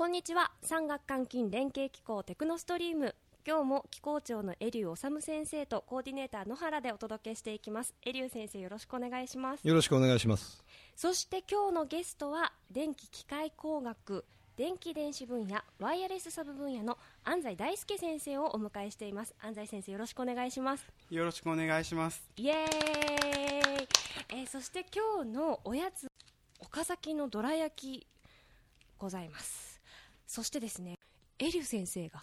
こんにちは。産学官金連携機構テクノストリーム、今日も機構長のエリュー修先生とコーディネーター野原でお届けしていきます。エリュー先生、よろしくお願いします。よろしくお願いします。そして今日のゲストは電気機械工学、電気電子分野、ワイヤレスサブ分野の安西大輔先生をお迎えしています。安西先生、よろしくお願いします。よろしくお願いします。イエーイ。そして今日のおやつ、岡崎のどら焼きございます。そしてですね、エリュー先生が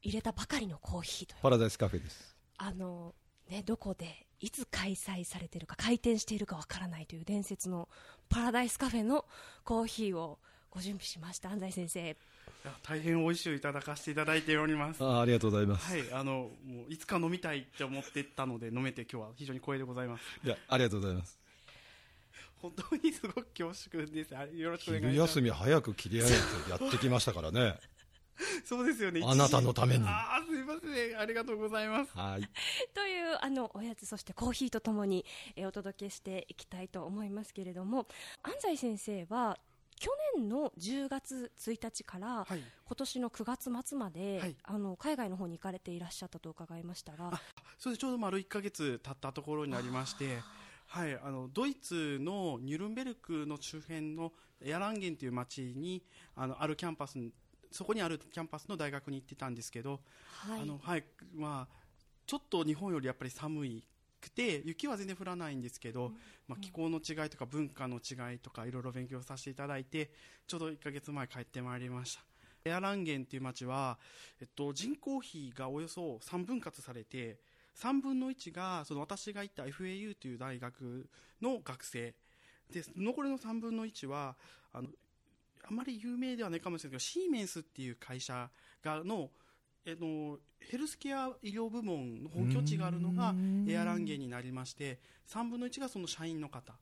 入れたばかりのコーヒーというパラダイスカフェです。どこでいつ開催されているか、開店しているかわからないという伝説のパラダイスカフェのコーヒーをご準備しました。安西先生、いや大変美味しいをいただかせていただいております。 ありがとうございます、はい、もういつか飲みたいって思ってたので飲めて今日は非常に光栄でございます。いやありがとうございます。本当にすごく恐縮です。よろしくお願いします。昼休み早く切り上げてやってきましたからね。そうですよね。あなたのために。すいません、ありがとうございます。はい。というおやつ、そしてコーヒーとともに、お届けしていきたいと思いますけれども、安西先生は去年の10月1日から、はい、今年の9月末まで、はい、海外の方に行かれていらっしゃったと伺いましたが、そうです。ちょうど丸1ヶ月経ったところになりまして、はい、ドイツのニュルンベルクの周辺のエアランゲンという町にあるキャンパス、そこにあるキャンパスの大学に行ってたんですけど、はいはい、まあ、ちょっと日本よりやっぱり寒くて雪は全然降らないんですけど、うん、まあ、気候の違いとか文化の違いとかいろいろ勉強させていただいて、ちょうど1ヶ月前帰ってまいりました。エアランゲンという町は、人口比がおよそ3分割されて、3分の1がその私が行った FAU という大学の学生で、残りの3分の1はあまり有名ではないかもしれないけど、シーメンスっていう会社の、ヘルスケア医療部門の本拠地があるのがエアランゲンになりまして、3分の1がその社員の方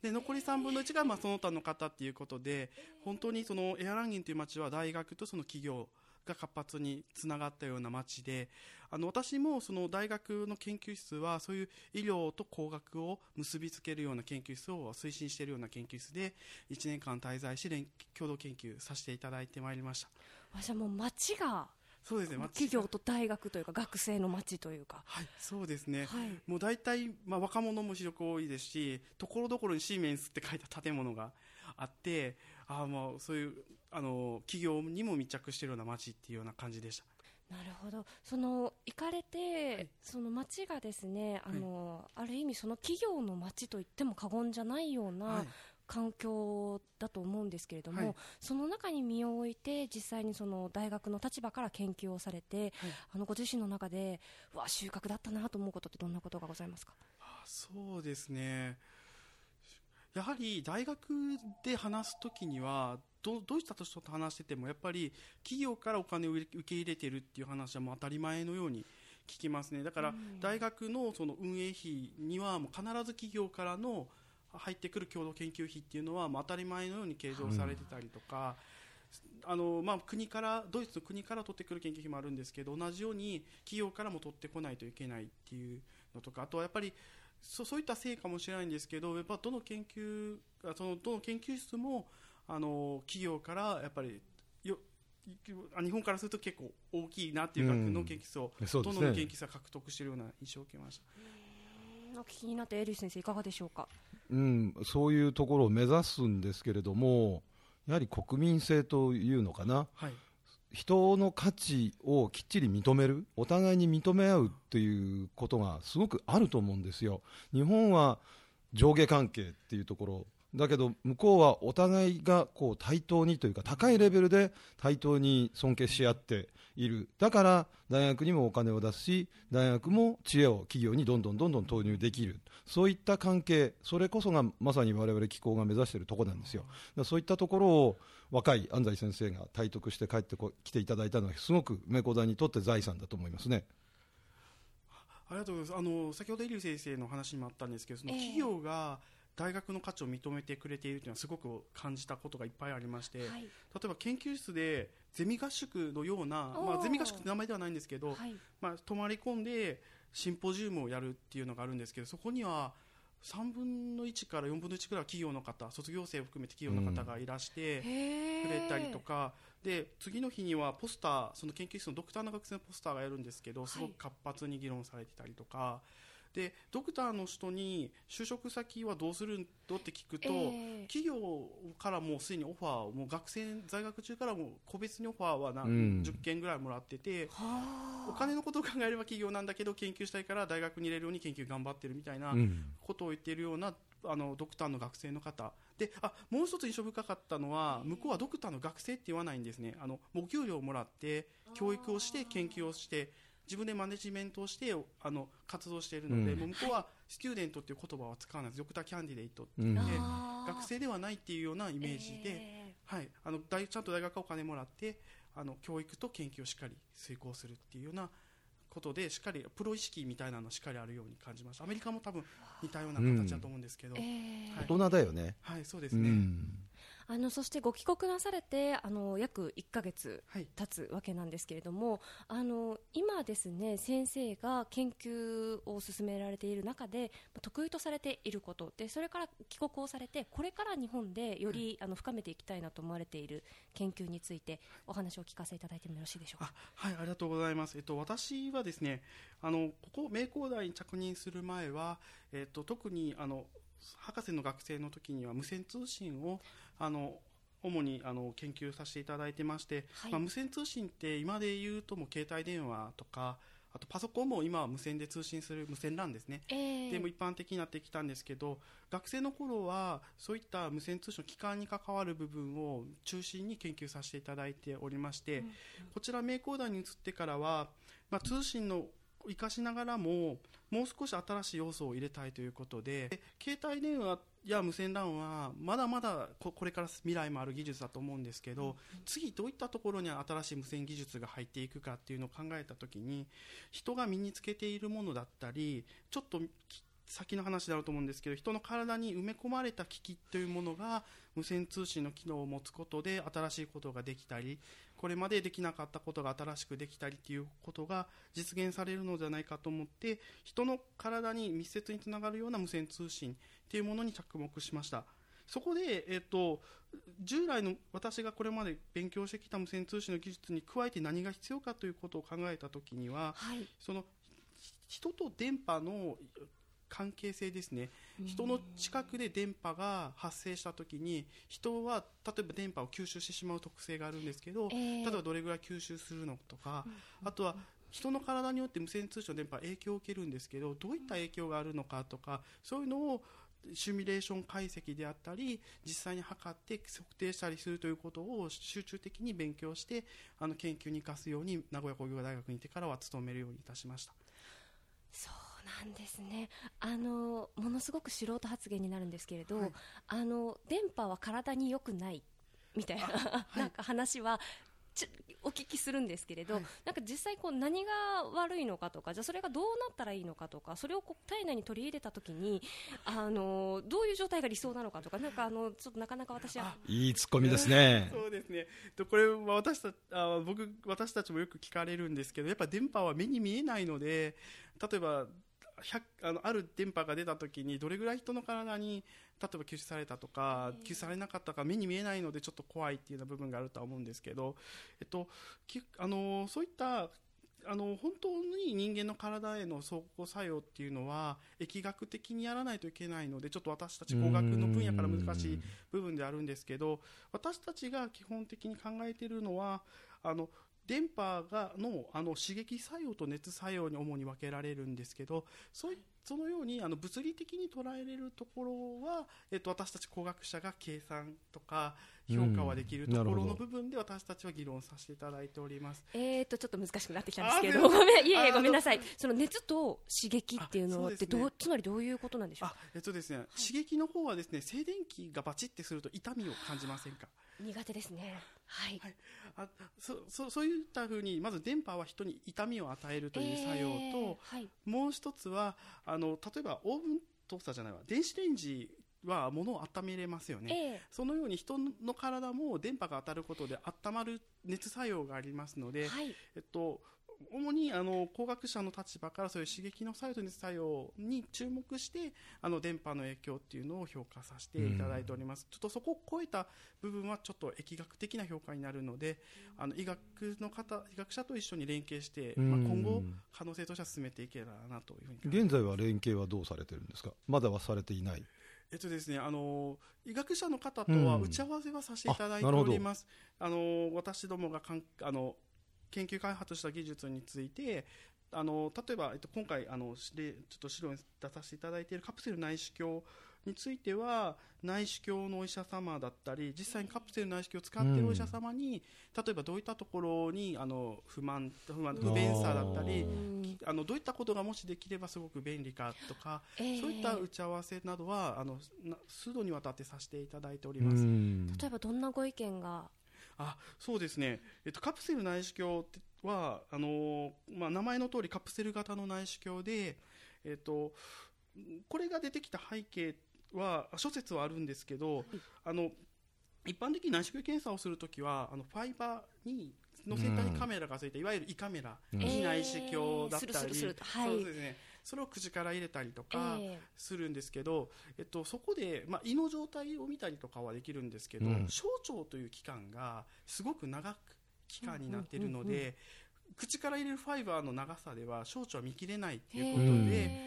で、残り3分の1がまあその他の方ということで、本当にそのエアランゲンという街は大学とその企業が活発につながったような街で、私もその大学の研究室はそういう医療と工学を結びつけるような研究室を推進しているような研究室で1年間滞在し共同研究させていただいてまいりました。私はもう街が、そうですね、企業と大学というか学生の街というか、はい、そうですね、はい、もう大体、まあ、若者も非常に多いですし、ところどころにシーメンスって書いた建物があって、まあそういう企業にも密着しているような街っていうような感じでした。なるほど。その行かれて、はい、その街がですね、はい、ある意味その企業の街といっても過言じゃないような、はい、環境だと思うんですけれども、はい、その中に身を置いて実際にその大学の立場から研究をされて、はい、ご自身の中でうわ収穫だったなと思うことってどんなことがございますか？そうですね、やはり大学で話すときにはどうしたとちょっと話してても、やっぱり企業からお金を受け入れているっていう話はもう当たり前のように聞きますね。だから大学のその運営費にはもう必ず企業からの入ってくる共同研究費っていうのはもう当たり前のように計上されてたりとか、まあ国からドイツの国から取ってくる研究費もあるんですけど、同じように企業からも取ってこないといけないっていうのとか、あとはやっぱりそういったせいかもしれないんですけど、やっぱどの研究室も企業からやっぱり日本からすると結構大きいなっていう学の研究室を、どの研究室が獲得しているような印象を受けました。お聞きになってエリュー先生いかがでしょうか？うん、そういうところを目指すんですけれども、やはり国民性というのかな、はい、人の価値をきっちり認める、お互いに認め合うということがすごくあると思うんですよ。日本は上下関係っていうところだけど、向こうはお互いがこう対等にというか、高いレベルで対等に尊敬し合っている。だから大学にもお金を出すし、大学も知恵を企業にどんどん投入できる、そういった関係、それこそがまさに我々機構が目指しているところなんですよ。そういったところを若い安西先生が体得して帰ってきていただいたのは、すごく名工大にとって財産だと思いますね。ありがとうございます。先ほどエリュー先生の話にもあったんですけど、その企業が大学の価値を認めてくれているというのはすごく感じたことがいっぱいありまして、はい、例えば研究室でゼミ合宿のような、まあ、ゼミ合宿って名前ではないんですけど、はい、まあ、泊まり込んでシンポジウムをやるっていうのがあるんですけど、そこには3分の1から4分の1くらいは企業の方、卒業生を含めて企業の方がいらしてくれたりとか、うん、で次の日にはポスター、その研究室のドクターの学生のポスターがやるんですけど、すごく活発に議論されてたりとか、はい、でドクターの人に就職先はどうするのって聞くと、企業からもうすでにオファーをもう学生在学中からも個別にオファーは10件ぐらいもらってて、うん、お金のことを考えれば企業なんだけど研究したいから大学に入れるように研究頑張ってるみたいなことを言っているような、ドクターの学生の方で、もう一つ印象深かったのは向こうはドクターの学生って言わないんですね。お給料をもらって教育をして研究をして自分でマネジメントをして活動しているので、うん、もう向こうはスチューデントっていう言葉は使わないです。ドクターキャンディデイトって言って、うん、学生ではないっていうようなイメージで、はい、ちゃんと大学からお金もらって教育と研究をしっかり遂行するっていうようなことで、しっかりプロ意識みたいなのしっかりあるように感じました。アメリカも多分似たような形だと思うんですけど、うん、はい、大人だよね。はい、そうですね、うん、そしてご帰国なされて約1ヶ月経つわけなんですけれども、はい、今ですね、先生が研究を進められている中で得意とされていることで、それから帰国をされてこれから日本でより、はい、深めていきたいなと思われている研究についてお話を聞かせていただいてもよろしいでしょうか。はい、ありがとうございます。私はですね、ここ明工大に着任する前は、特に博士の学生の時には無線通信を主に研究させていただいてまして、はい、無線通信って今で言うともう携帯電話とか、あとパソコンも今は無線で通信する無線 LAN ですね、でも一般的になってきたんですけど、学生の頃はそういった無線通信の機関に関わる部分を中心に研究させていただいておりまして、うんうん、こちら明工大に移ってからは、通信の生かしながらももう少し新しい要素を入れたいということで、携帯電話や無線 LAN はまだまだこれから未来もある技術だと思うんですけど、うんうん、次どういったところに新しい無線技術が入っていくかっていうのを考えたときに、人が身につけているものだったり、ちょっと先の話であると思うんですけど、人の体に埋め込まれた機器というものが無線通信の機能を持つことで新しいことができたり、これまでできなかったことが新しくできたりということが実現されるのではないかと思って、人の体に密接につながるような無線通信というものに着目しました。そこで、従来の私がこれまで勉強してきた無線通信の技術に加えて何が必要かということを考えたときには、はい、その人と電波の関係性ですね。人の近くで電波が発生したときに、人は例えば電波を吸収してしまう特性があるんですけど、例えばどれぐらい吸収するのとか、あとは人の体によって無線通信の電波は影響を受けるんですけど、どういった影響があるのかとか、そういうのをシミュレーション解析であったり、実際に測って測定したりするということを集中的に勉強して、研究に生かすように名古屋工業大学にいてからは努めるようにいたしました。そうなんですね。ものすごく素人発言になるんですけれど、はい、電波は体に良くないみたいな、はい、なんか話はお聞きするんですけれど、はい、なんか実際こう何が悪いのかとか、じゃあそれがどうなったらいいのかとか、それをこう体内に取り入れたときにどういう状態が理想なのかとか、なんかちょっとなかなか私はいいツッコミですね。そうですね。これは私たちもよく聞かれるんですけど、やっぱ電波は目に見えないので、例えばある電波が出たときにどれぐらい人の体に例えば吸収されたとか吸収されなかったか目に見えないので、ちょっと怖いっていうような部分があるとは思うんですけど、そういった本当に人間の体への相互作用っていうのは疫学的にやらないといけないので、ちょっと私たち工学の分野から難しい部分であるんですけど、私たちが基本的に考えているのは電波の刺激作用と熱作用に主に分けられるんですけど、そのように物理的に捉えれるところは、私たち工学者が計算とか評価はできるところの部分で私たちは議論させていただいております。ちょっと難しくなってきたんですけれども、ごめんなさい。その熱と刺激っていうのって、つまりどういうことなんでしょうか。ですね、刺激の方はですね、静電気がバチってすると痛みを感じませんか。苦手ですね。はいはい、そういったふうにまず電波は人に痛みを与えるという作用と、はい、もう一つは例えばオーブントースターじゃないわ、電子レンジは物を温めれますよね。そのように人の体も電波が当たることで温まる熱作用がありますので、はい、主に工学者の立場からそういう刺激の作用と熱作用に注目して電波の影響っていうのを評価させていただいております。ちょっとそこを超えた部分はちょっと疫学的な評価になるので、医学者と一緒に連携して、今後可能性としては進めていけたらなというふうに考えます。現在は連携はどうされてるんですか？まだはされていない。ですね、医学者の方とは打ち合わせはさせていただいております。私どもが研究開発した技術について例えば、今回ちょっと資料に出させていただいているカプセル内視鏡については内視鏡のお医者様だったり実際にカプセル内視鏡を使っているお医者様に、例えばどういったところに不便さだったりどういったことがもしできればすごく便利かとか、そういった打ち合わせなどは数度にわたってさせていただいております。例えばどんなご意見が？そうですね、カプセル内視鏡は名前の通りカプセル型の内視鏡で、これが出てきた背景は諸説はあるんですけど、一般的に内視鏡検査をするときはファイバーの先端にカメラがついて、いわゆる胃カメラに内視鏡だったり、それを口から入れたりとかするんですけど、そこで、胃の状態を見たりとかはできるんですけど、小腸という期間がすごく長く期間になっているので、口から入れるファイバーの長さでは小腸は見切れないということで、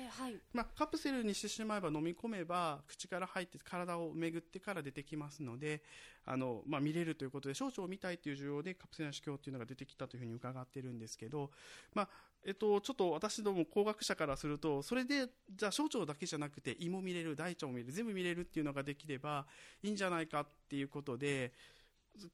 カプセルにしてしまえば飲み込めば口から入って体を巡ってから出てきますので、見れるということで小腸を見たいという需要でカプセルの視鏡というのが出てきたというふうに伺っているんですけど、ちょっと私ども工学者からすると、それでじゃあ小腸だけじゃなくて胃も見れる、大腸も見れる、全部見れるっていうのができればいいんじゃないかっていうことで、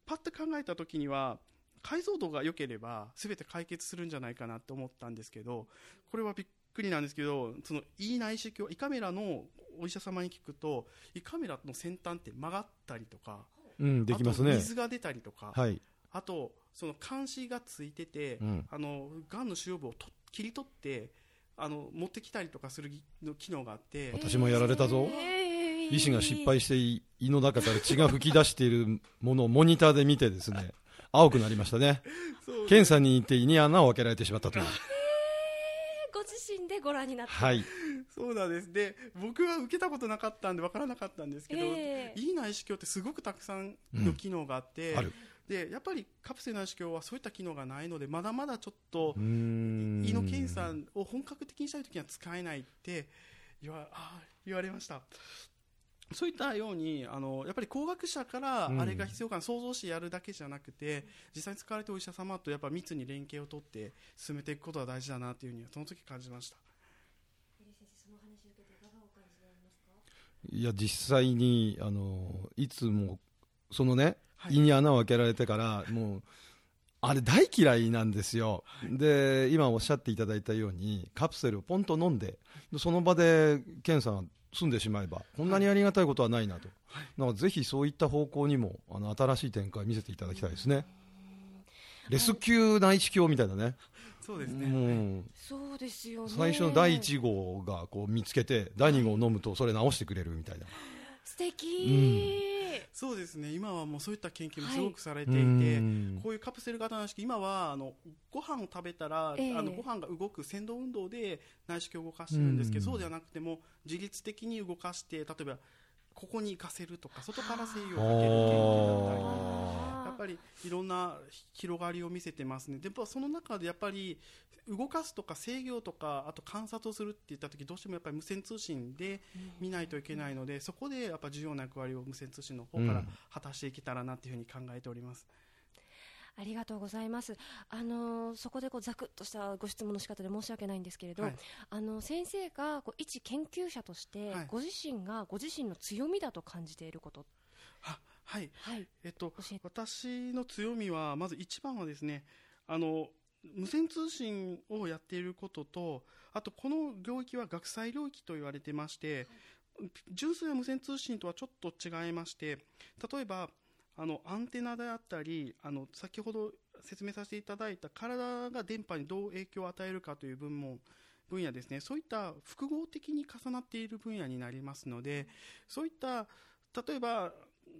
パッと考えたときには解像度が良ければ全て解決するんじゃないかなと思ったんですけど、これはびっくりなんですけど、その胃内視鏡、胃カメラのお医者様に聞くと胃カメラの先端って曲がったりとか、できますね、あと水が出たりとか、あとその監視がついてて、がんの腫瘍部を切り取って持ってきたりとかする機能があって、私もやられたぞ、医師が失敗して胃の中から血が噴き出しているものをモニターで見てですね青くなりましたね。検査に行って胃に穴を開けられてしまったという。ご自身でご覧になって、そうなんです。で、僕は受けたことなかったんで分からなかったんですけど、胃内視鏡ってすごくたくさんの機能があって、でやっぱりカプセル内視鏡はそういった機能がないので、まだまだちょっと胃の検査を本格的にしたいときには使えないって言われました。そういったようにやっぱり工学者からあれが必要かな、想像してやるだけじゃなくて実際に使われているお医者様とやっぱ密に連携を取って進めていくことが大事だなというふうにその時感じました。その話を受けていかがお感じになりますか？いや実際にいつもそのね、胃に穴を開けられてからもうあれ大嫌いなんですよ。で今おっしゃっていただいたようにカプセルをポンと飲んでその場で検査済んでしまえばこんなにありがたいことはないなと、なのでぜひそういった方向にも新しい展開見せていただきたいですね。レスキュー内視鏡みたいなね。そうですね、そうですよね。最初の第1号がこう見つけて第2号を飲むとそれ直してくれるみたいな。素敵、そうですね。今はもうそういった研究もすごくされていて、こういうカプセル型内視鏡、今はご飯を食べたら、ご飯が動く先導運動で内視鏡を動かしてるんですけど、そうではなくても自律的に動かして、例えばここに行かせるとか外から制御をかける研究だったり、やっぱりいろんな広がりを見せてますね。でもその中でやっぱり動かすとか制御とかあと観察をするっていった時、どうしてもやっぱり無線通信で見ないといけないので、そこでやっぱ重要な役割を無線通信の方から果たしていけたらなというふうに考えております。ありがとうございます。そこでざくっとしたご質問の仕方で申し訳ないんですけれど、先生が一研究者としてご自身がご自身の強みだと感じていること。私の強みはまず一番はですね、無線通信をやっていることと、あとこの領域は学際領域と言われてまして、純粋な無線通信とはちょっと違いまして、例えばアンテナであったり先ほど説明させていただいた体が電波にどう影響を与えるかという分野ですね、そういった複合的に重なっている分野になりますので、そういった例えば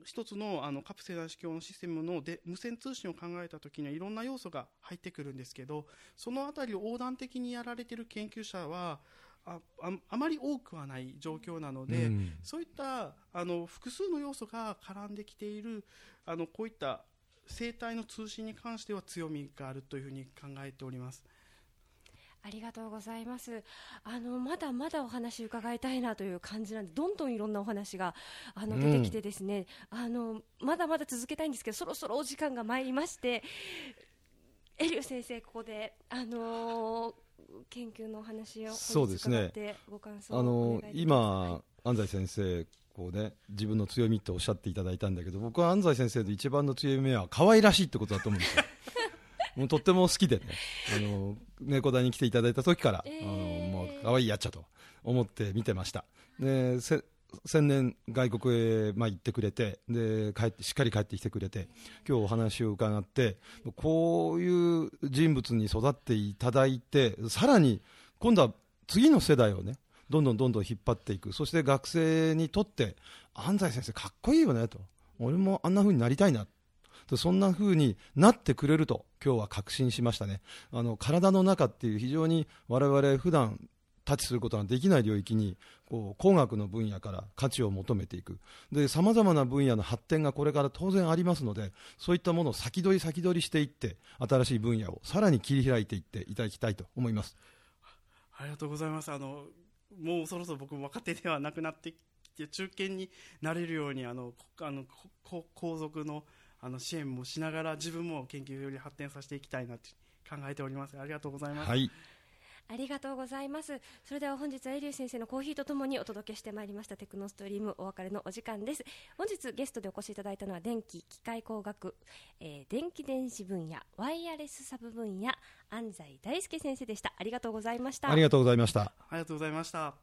一つのカプセルなし橋のシステムの無線通信を考えたときにはいろんな要素が入ってくるんですけど、そのあたりを横断的にやられている研究者はあまり多くはない状況なので、うん、そういった複数の要素が絡んできているこういった生体の通信に関しては強みがあるというふうに考えております。ありがとうございます。まだまだお話伺いたいなという感じなんで、どんどんいろんなお話が出てきてですね、うん、まだまだ続けたいんですけど、そろそろお時間が参りまして、エリュ先生、ここで研究のお話をそうですね、伺ってご感想をお願いいたします。今安西先生こうね、自分の強みっておっしゃっていただいたんだけど、僕は安西先生の一番の強みは可愛らしいってことだと思うんですよもうとっても好きでね、猫台に来ていただいた時から、もう可愛いやっちゃと思って見てました。で先年外国へ、行ってくれて、でしっかり帰ってきてくれて、今日お話を伺って、こういう人物に育っていただいて、さらに今度は次の世代をね、どんどん引っ張っていく。そして学生にとって安西先生かっこいいよねと、俺もあんな風になりたいなと、そんな風になってくれると今日は確信しましたね。体の中っていう非常に我々普段タッチすることができない領域に工学の分野から価値を求めていく。で、様々な分野の発展がこれから当然ありますので、そういったものを先取りしていって、新しい分野をさらに切り開いていっていただきたいと思います。ありがとうございます。もうそろそろ僕も若手ではなくなってきて、中堅になれるように後続の支援もしながら、自分も研究より発展させていきたいなと考えております。ありがとうございます。はい、ありがとうございます。それでは本日はエリュー先生のコーヒーとともにお届けしてまいりましたテクノストリーム、お別れのお時間です。本日ゲストでお越しいただいたのは、電気機械工学、電気電子分野、ワイヤレスサブ分野、安西大輔先生でした。ありがとうございました。ありがとうございました。ありがとうございました。